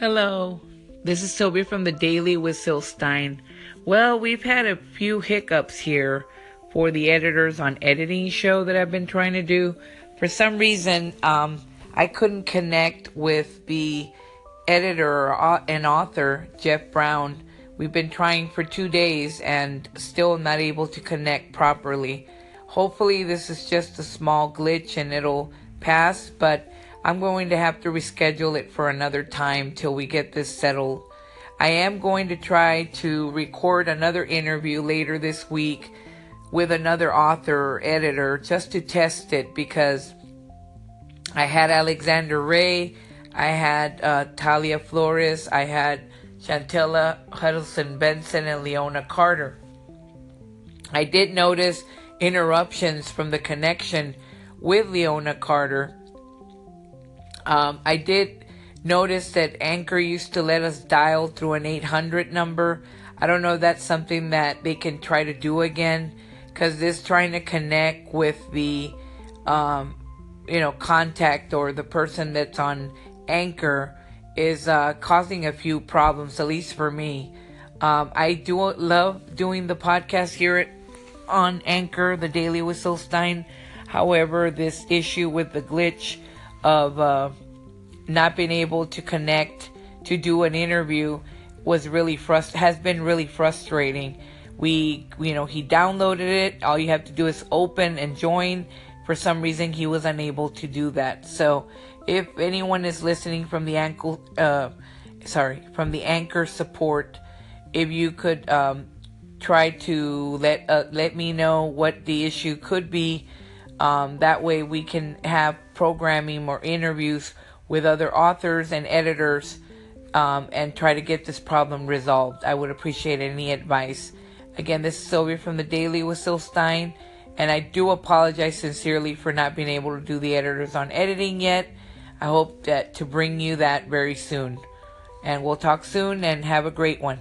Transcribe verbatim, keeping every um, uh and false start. Hello, this is Sylvia from The Daily Whistle Stein. Well, we've had a few hiccups here for the editors on editing show that I've been trying to do. For some reason, um, I couldn't connect with the editor and author, Jeff Brown. We've been trying for two days and still not able to connect properly. Hopefully this is just a small glitch and it'll pass, but I'm going to have to reschedule it for another time till we get this settled. I am going to try to record another interview later this week with another author or editor just to test it, because I had Alexander Ray, I had uh, Talia Flores, I had Chantella Huddleston Benson, and Leona Carter. I did notice interruptions from the connection with Leona Carter. Um, I did notice that Anchor used to let us dial through an eight hundred number. I don't know if that's something that they can try to do again, because this trying to connect with the, um, you know, contact or the person that's on Anchor is uh, causing a few problems, at least for me. Um, I do love doing the podcast here at, on Anchor, The Daily Whistle Stein. However, this issue with the glitch of uh, not being able to connect to do an interview was really frust- has been really frustrating. We, you know, he downloaded it. All you have to do is open and join. For some reason, he was unable to do that. So, if anyone is listening from the Anchor, uh, sorry, from the Anchor support, if you could um, try to let uh, let me know what the issue could be. Um, that way we can have programming or interviews with other authors and editors um, and try to get this problem resolved. I would appreciate any advice. Again, this is Sylvia from The Daily with Syl Stein, and I do apologize sincerely for not being able to do the editors on editing yet. I hope that to bring you that very soon. And we'll talk soon, and have a great one.